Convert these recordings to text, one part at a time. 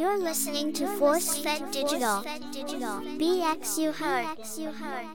You're listening to Force Fed Digital. BXU Heard.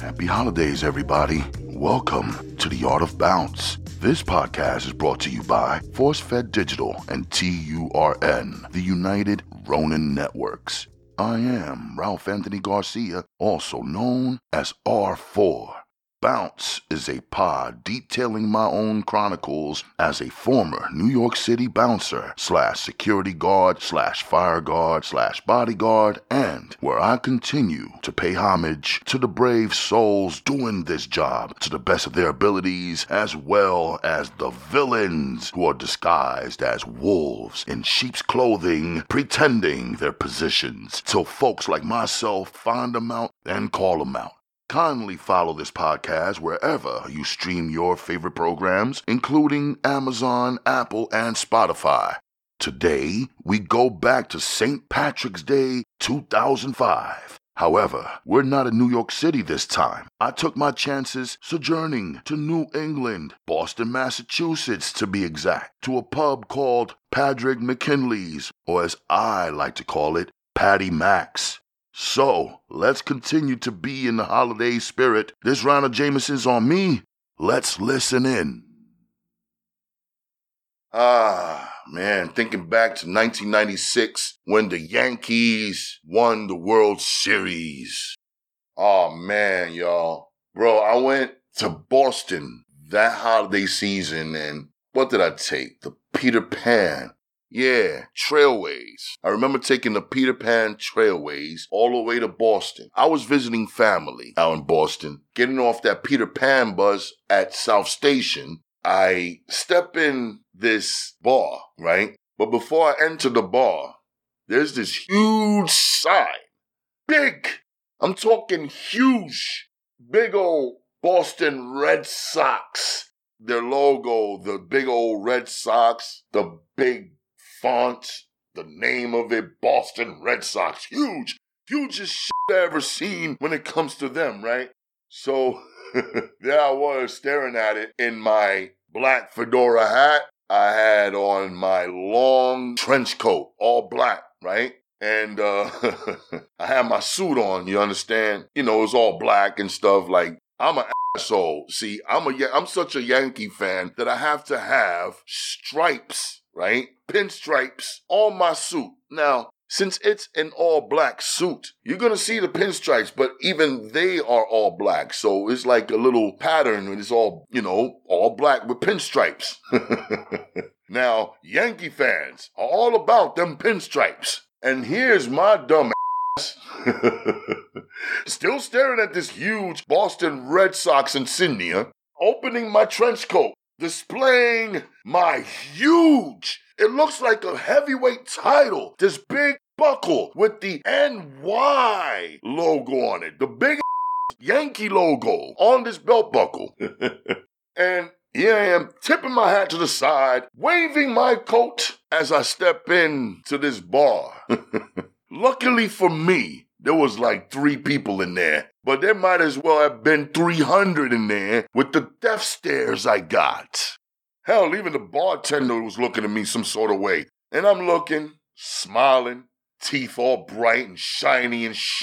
Happy holidays, everybody. Welcome to the Art of Bounce. This podcast is brought to you by Force Fed Digital and TURN, the United Ronin Networks. I am Ralph Anthony Garcia, also known as R4. Bounce is a pod detailing my own chronicles as a former New York City bouncer / security guard / fire guard / bodyguard, and where I continue to pay homage to the brave souls doing this job to the best of their abilities, as well as the villains who are disguised as wolves in sheep's clothing pretending their positions till folks like myself find them out and call them out. Kindly follow this podcast wherever you stream your favorite programs, including Amazon, Apple, and Spotify. Today, we go back to St. Patrick's Day 2005. However, we're not in New York City this time. I took my chances sojourning to New England, Boston, Massachusetts to be exact, to a pub called Patrick McKinley's, or as I like to call it, Paddy Mac's. So, let's continue to be in the holiday spirit. This round of Jameson's on me. Let's listen in. Man, thinking back to 1996 when the Yankees won the World Series. Oh, man, y'all. Bro, I went to Boston that holiday season, and what did I take? The Peter Pan. Yeah, Trailways. I remember taking the Peter Pan Trailways all the way to Boston. I was visiting family out in Boston, getting off that Peter Pan bus at South Station. I step in this bar, right? But before I enter the bar, there's this huge sign. Big. I'm talking huge. Big old Boston Red Sox. Their logo, the big old Red Sox, the big font, the name of it, Boston Red Sox. Huge. Hugest shit I ever seen when it comes to them, right? So, there I was staring at it in my black fedora hat. I had on my long trench coat, all black, right? And I had my suit on, you understand? You know, it was all black and stuff. Like, I'm an asshole. See, I'm such a Yankee fan that I have to have stripes, right? Pinstripes on my suit. Now, since it's an all-black suit, you're going to see the pinstripes, but even they are all black. So it's like a little pattern and it's all, you know, all black with pinstripes. Now, Yankee fans are all about them pinstripes. And here's my dumb ass still staring at this huge Boston Red Sox insignia, opening my trench coat, displaying my huge, it looks like a heavyweight title, this big buckle with the NY logo on it, the big Yankee logo on this belt buckle. And here I am, tipping my hat to the side, waving my coat as I step into this bar. Luckily for me, there was like 3 people in there, but there might as well have been 300 in there with the death stares I got. Hell, even the bartender was looking at me some sort of way. And I'm looking, smiling, teeth all bright and shiny and shit.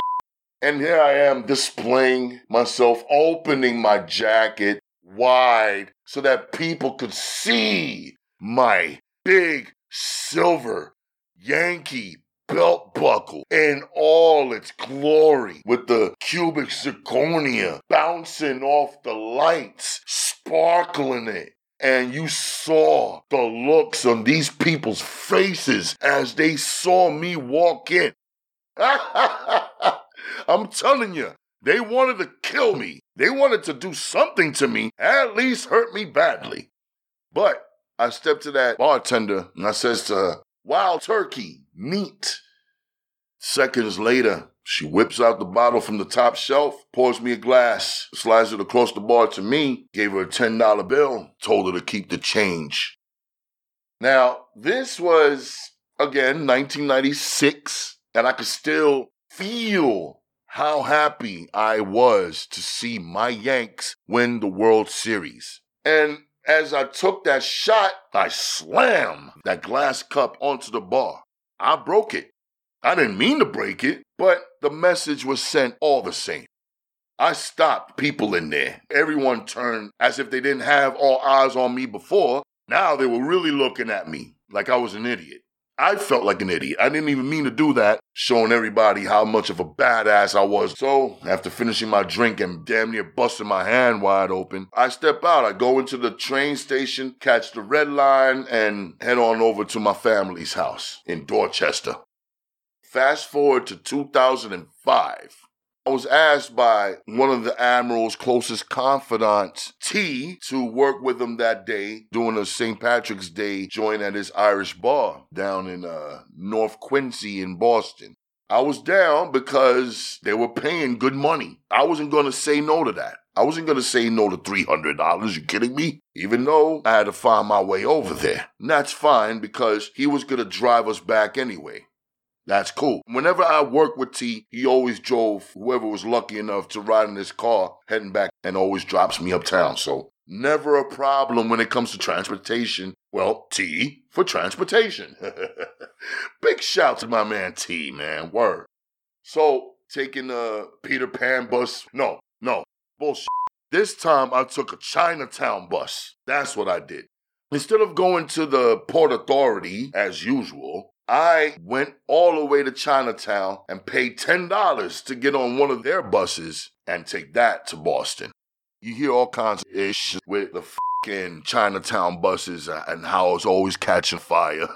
And here I am displaying myself, opening my jacket wide so that people could see my big silver Yankee belt buckle in all its glory, with the cubic zirconia bouncing off the lights, sparkling it. And you saw the looks on these people's faces as they saw me walk in. I'm telling you, they wanted to kill me. They wanted to do something to me, at least hurt me badly. But I stepped to that bartender and I says to her, "Wild Turkey, neat." Seconds later, she whips out the bottle from the top shelf, pours me a glass, slides it across the bar to me, gave her a $10 bill, told her to keep the change. Now, this was again, 1996, and I could still feel how happy I was to see my Yanks win the World Series. And as I took that shot, I slammed that glass cup onto the bar. I broke it. I didn't mean to break it, but the message was sent all the same. I stopped people in there. Everyone turned as if they didn't have all eyes on me before. Now they were really looking at me like I was an idiot. I felt like an idiot. I didn't even mean to do that, showing everybody how much of a badass I was. So after finishing my drink and damn near busting my hand wide open, I step out. I go into the train station, catch the red line, and head on over to my family's house in Dorchester. Fast forward to 2005. I was asked by one of the Admiral's closest confidants, T, to work with him that day doing a St. Patrick's Day joint at his Irish bar down in North Quincy in Boston. I was down because they were paying good money. I wasn't going to say no to that. I wasn't going to say no to $300. You kidding me? Even though I had to find my way over there. And that's fine because he was going to drive us back anyway. That's cool. Whenever I worked with T, he always drove whoever was lucky enough to ride in his car heading back and always drops me uptown. So never a problem when it comes to transportation. Well, T for transportation. Big shout to my man T, man. Word. So taking a Peter Pan bus. No. Bullshit. This time I took a Chinatown bus. That's what I did. Instead of going to the Port Authority as usual, I went all the way to Chinatown and paid $10 to get on one of their buses and take that to Boston. You hear all kinds of ish with the fucking Chinatown buses and how it's always catching fire.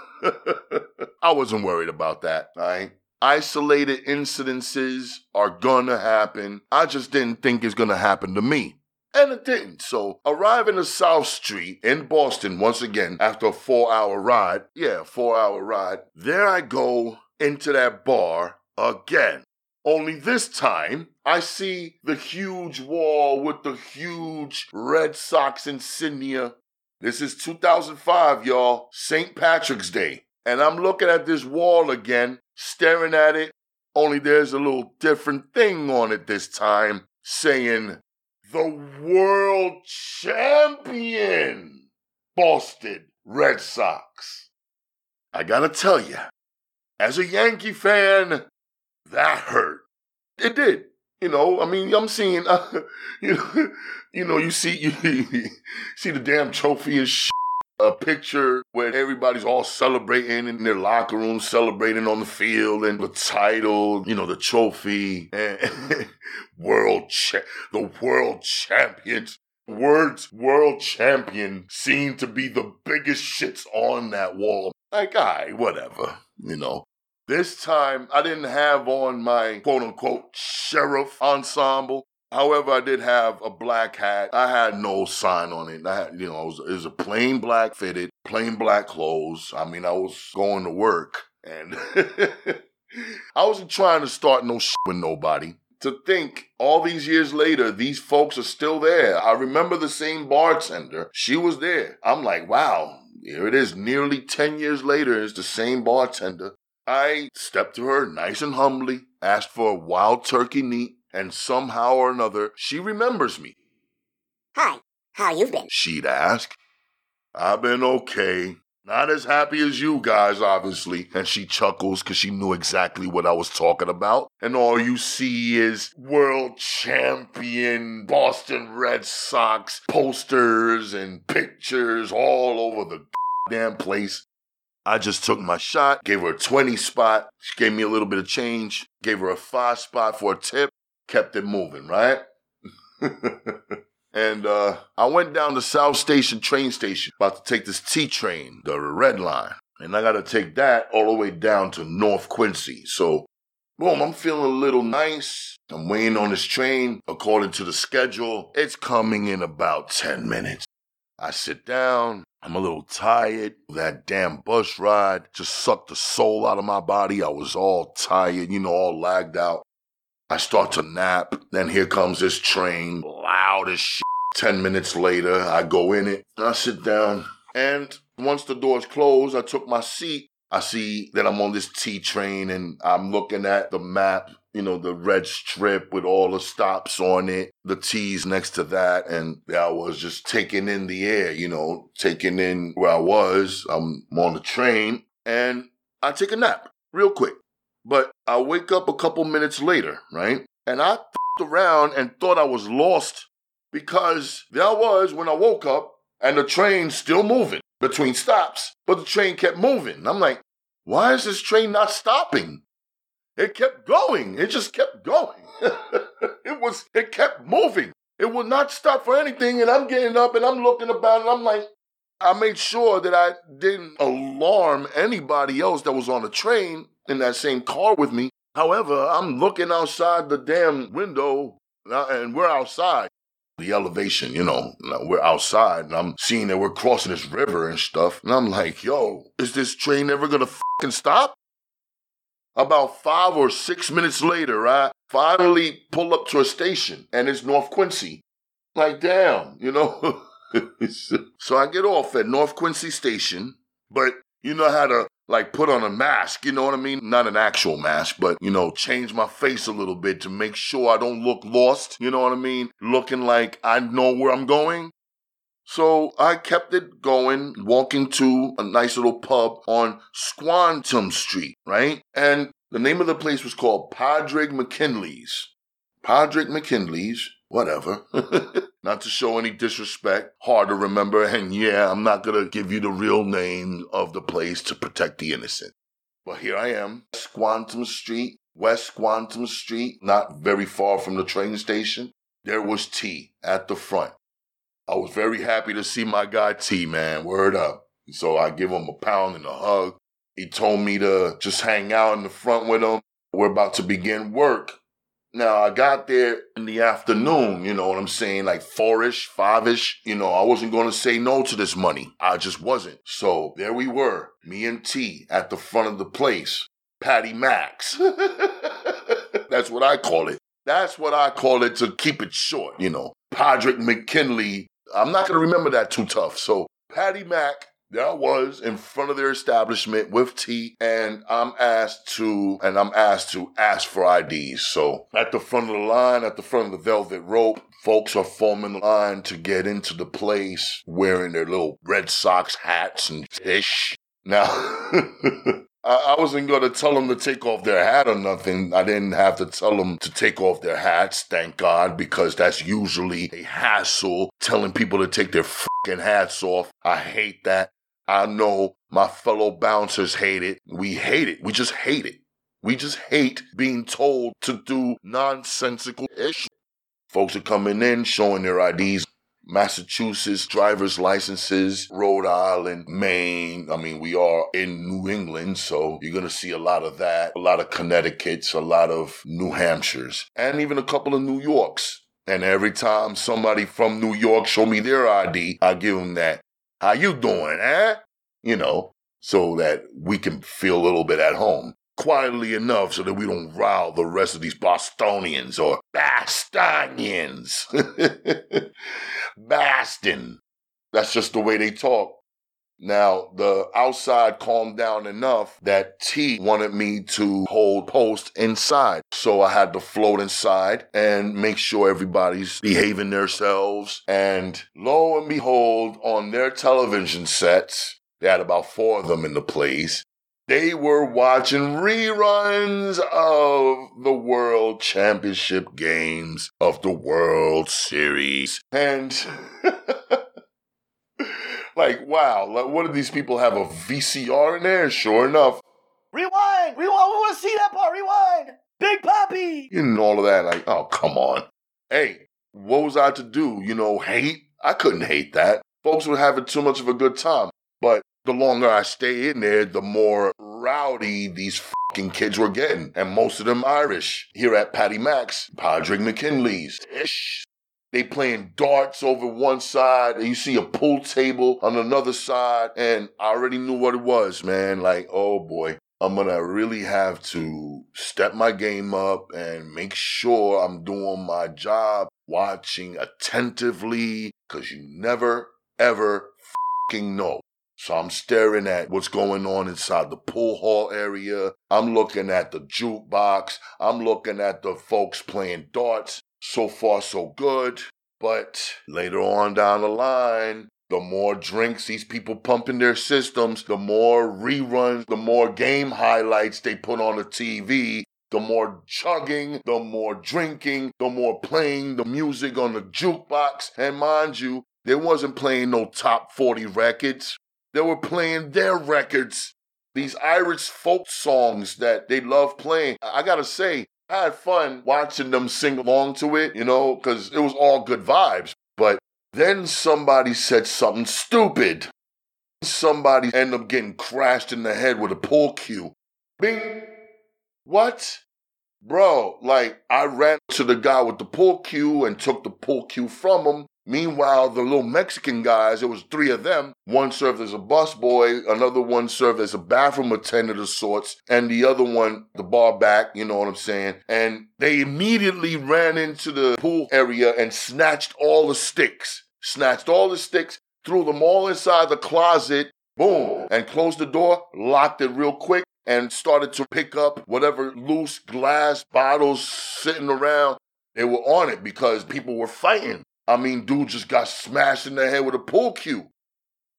I wasn't worried about that, all right? Isolated incidences are gonna happen. I just didn't think it's gonna happen to me. And it didn't. So arriving to South Street in Boston once again after a 4-hour ride. Yeah, 4-hour ride. There I go into that bar again. Only this time I see the huge wall with the huge Red Sox insignia. This is 2005, y'all. St. Patrick's Day. And I'm looking at this wall again, staring at it. Only there's a little different thing on it this time saying, the world champion, Boston Red Sox. I gotta tell you, as a Yankee fan, that hurt. It did. You know, I mean, I'm seeing, you see the damn trophy and shit. A picture where everybody's all celebrating in their locker room, celebrating on the field, and the title, you know, the trophy, and the world champions. Words world champion seem to be the biggest shits on that wall. Like, all right, whatever, you know. This time, I didn't have on my quote-unquote sheriff ensemble. However, I did have a black hat. I had no sign on it. It was a plain black fitted, plain black clothes. I mean, I was going to work and I wasn't trying to start no shit with nobody. To think all these years later, these folks are still there. I remember the same bartender. She was there. I'm like, wow, here it is. Nearly 10 years later, it's the same bartender. I stepped to her nice and humbly, asked for a wild turkey neat. And somehow or another, she remembers me. Hi, how you been? She'd ask. I've been okay. Not as happy as you guys, obviously. And she chuckles because she knew exactly what I was talking about. And all you see is world champion Boston Red Sox posters and pictures all over the goddamn place. I just took my shot, gave her a 20 spot. She gave me a little bit of change, gave her a 5 spot for a tip. Kept it moving, right? And I went down to South Station train station, about to take this T train, the red line. And I got to take that all the way down to North Quincy. So, boom, I'm feeling a little nice. I'm waiting on this train according to the schedule. It's coming in about 10 minutes. I sit down. I'm a little tired. That damn bus ride just sucked the soul out of my body. I was all tired, all lagged out. I start to nap, then here comes this train, loud as shit. 10 minutes later, I go in it, I sit down, and once the doors closed, I took my seat. I see that I'm on this T train and I'm looking at the map, you know, the red strip with all the stops on it, the T's next to that. And I was just taking in the air, you know, taking in where I was. I'm on the train and I take a nap real quick. But I wake up a couple minutes later, right? And I f***ed around and thought I was lost because there I was when I woke up and the train's still moving between stops, but the train kept moving. And I'm like, why is this train not stopping? It kept going. It just kept going. It kept moving. It would not stop for anything. And I'm getting up and I'm looking about and I'm like, I made sure that I didn't alarm anybody else that was on the train in that same car with me. However, I'm looking outside the damn window and we're outside. The elevation, you know, we're outside and I'm seeing that we're crossing this river and stuff. And I'm like, yo, is this train ever going to fucking stop? About 5 or 6 minutes later, I finally pull up to a station, and it's North Quincy. Like, damn, you know. So I get off at North Quincy Station, but you know how to, like, put on a mask, you know what I mean? Not an actual mask, but, you know, change my face a little bit to make sure I don't look lost, you know what I mean? Looking like I know where I'm going. So I kept it going, walking to a nice little pub on Squantum Street, right? And the name of the place was called Patrick McKinley's. Patrick McKinley's, whatever. Not to show any disrespect, hard to remember. And yeah, I'm not going to give you the real name of the place to protect the innocent. But here I am, Squantum Street, West Squantum Street, not very far from the train station. There was T at the front. I was very happy to see my guy T, man. Word up. So I give him a pound and a hug. He told me to just hang out in the front with him. We're about to begin work. Now, I got there in the afternoon, you know what I'm saying? Like 4-ish, 5-ish. You know, I wasn't going to say no to this money. I just wasn't. So there we were, me and T at the front of the place. Paddy Mac's. That's what I call it. That's what I call it to keep it short, you know. Patrick McKinley. I'm not going to remember that too tough. So Paddy Mac, there I was in front of their establishment with T, and I'm asked to ask for IDs. So at the front of the line, at the front of the velvet rope, folks are forming the line to get into the place wearing their little Red Sox hats and fish. Now, I wasn't going to tell them to take off their hat or nothing. I didn't have to tell them to take off their hats, thank God, because that's usually a hassle, telling people to take their fucking hats off. I hate that. I know my fellow bouncers hate it. We hate it. We just hate it. We just hate being told to do nonsensical-ish. Folks are coming in, showing their IDs. Massachusetts driver's licenses, Rhode Island, Maine. I mean, we are in New England, so you're going to see a lot of that, a lot of Connecticut's, a lot of New Hampshire's, and even a couple of New York's. And every time somebody from New York show me their ID, I give them that, how you doing, eh? You know, so that we can feel a little bit at home. Quietly enough so that we don't rile the rest of these Bostonians or Bastonians. Bastin. That's just the way they talk. Now, the outside calmed down enough that T wanted me to hold post inside. So I had to float inside and make sure everybody's behaving themselves. And lo and behold, on their television sets, they had about 4 of them in the place. They were watching reruns of the World Championship games, of the World Series. And, like, wow, like, what do these people have, a VCR in there? Sure enough. Rewind! Rewind! We want to see that part! Rewind! Big Papi! And all of that, like, oh, come on. Hey, what was I to do? You know, hate? I couldn't hate that. Folks were having too much of a good time. But the longer I stay in there, the more rowdy these fucking kids were getting. And most of them Irish. Here at Paddy Mac's, Patrick McKinley's. Ish. They playing darts over one side, and you see a pool table on another side. And I already knew what it was, man. Like, oh boy, I'm going to really have to step my game up and make sure I'm doing my job, watching attentively, because you never, ever fucking know. So I'm staring at what's going on inside the pool hall area. I'm looking at the jukebox. I'm looking at the folks playing darts. So far, so good. But later on down the line, the more drinks these people pump in their systems, the more reruns, the more game highlights they put on the TV, the more chugging, the more drinking, the more playing the music on the jukebox. And mind you, they wasn't playing no top 40 records. They were playing their records, these Irish folk songs that they love playing. I gotta say, I had fun watching them sing along to it, you know, because it was all good vibes. But then somebody said something stupid. Somebody ended up getting crashed in the head with a pool cue. Bing! What? Bro, like, I ran to the guy with the pool cue and took the pool cue from him. Meanwhile, the little Mexican guys, it was three of them. One served as a busboy, another one served as a bathroom attendant of sorts, and the other one, the bar back, you know what I'm saying? And they immediately ran into the pool area and snatched all the sticks, threw them all inside the closet, boom, and closed the door, locked it real quick, and started to pick up whatever loose glass bottles sitting around. They were on it because people were fighting. I mean, dude just got smashed in the head with a pool cue.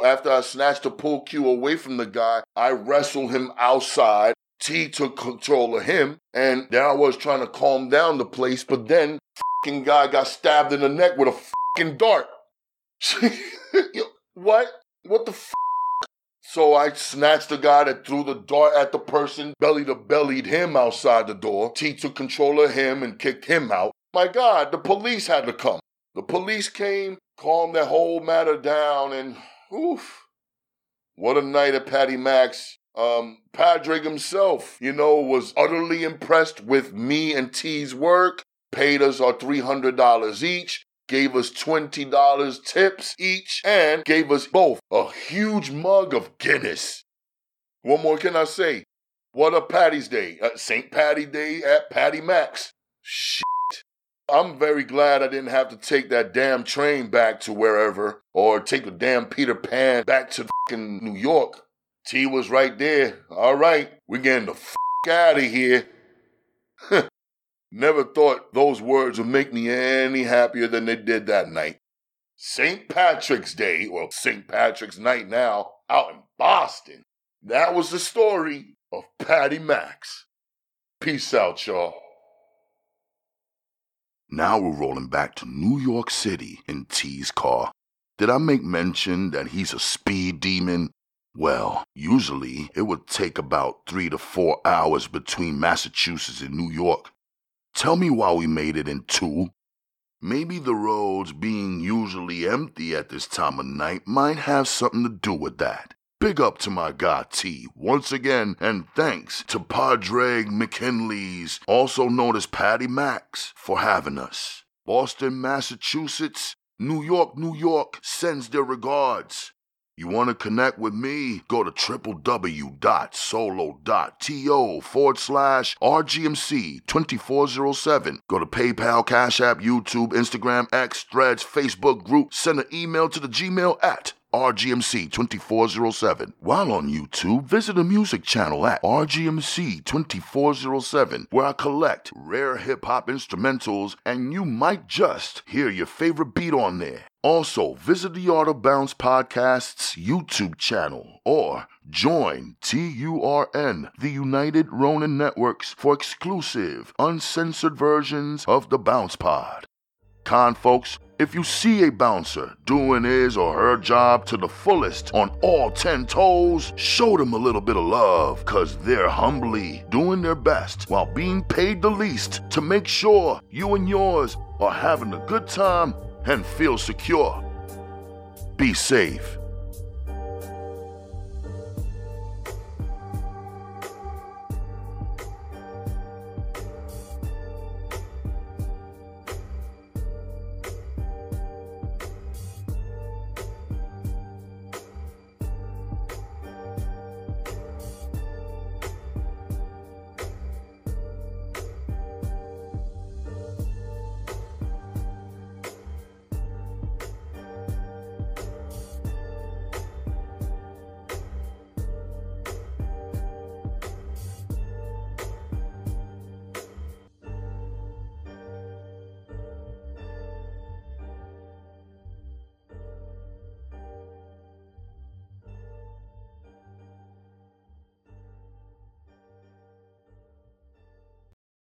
After I snatched the pool cue away from the guy, I wrestled him outside. T took control of him, and there I was trying to calm down the place, but then fucking guy got stabbed in the neck with a fucking dart. What? What the fuck? So I snatched the guy that threw the dart at the person, belly-to-bellied him outside the door. T took control of him and kicked him out. My God, the police had to come. The police came, calmed that whole matter down, and oof, what a night at Paddy Mac's. Padraig himself, you know, was utterly impressed with me and T's work, paid us our $300 each, gave us $20 tips each, and gave us both a huge mug of Guinness. What more can I say? What a Paddy's Day, St. Paddy's Day at Paddy Mac's. Shit. I'm very glad I didn't have to take that damn train back to wherever or take the damn Peter Pan back to fucking New York. T was right there. All right, we're getting the fuck out of here. Never thought those words would make me any happier than they did that night. St. Patrick's Day, or St. Patrick's Night now, out in Boston. That was the story of Paddy Mac's. Peace out, y'all. Now we're rolling back to New York City in T's car. Did I make mention that he's a speed demon? Well, usually it would take about 3 to 4 hours between Massachusetts and New York. Tell me why we made it in 2. Maybe the roads being usually empty at this time of night might have something to do with that. Big up to my guy T once again, and thanks to Patrick McKinley's, also known as Paddy Mac's, for having us. Boston, Massachusetts, New York sends their regards. You want to connect with me? Go to www.solo.to/RGMC2407. Go to PayPal, Cash App, YouTube, Instagram, X, Threads, Facebook group. Send an email to the Gmail at RGMC2407. While on YouTube, visit the music channel at RGMC2407, where I collect rare hip-hop instrumentals, and you might just hear your favorite beat on there. Also, visit the Art of Bounce Podcast's YouTube channel, or join TURN, the United Ronin Networks, for exclusive, uncensored versions of the Bounce Pod. Con folks, if you see a bouncer doing his or her job to the fullest on all 10 toes, show them a little bit of love, cause they're humbly doing their best while being paid the least to make sure you and yours are having a good time and feel secure. Be safe.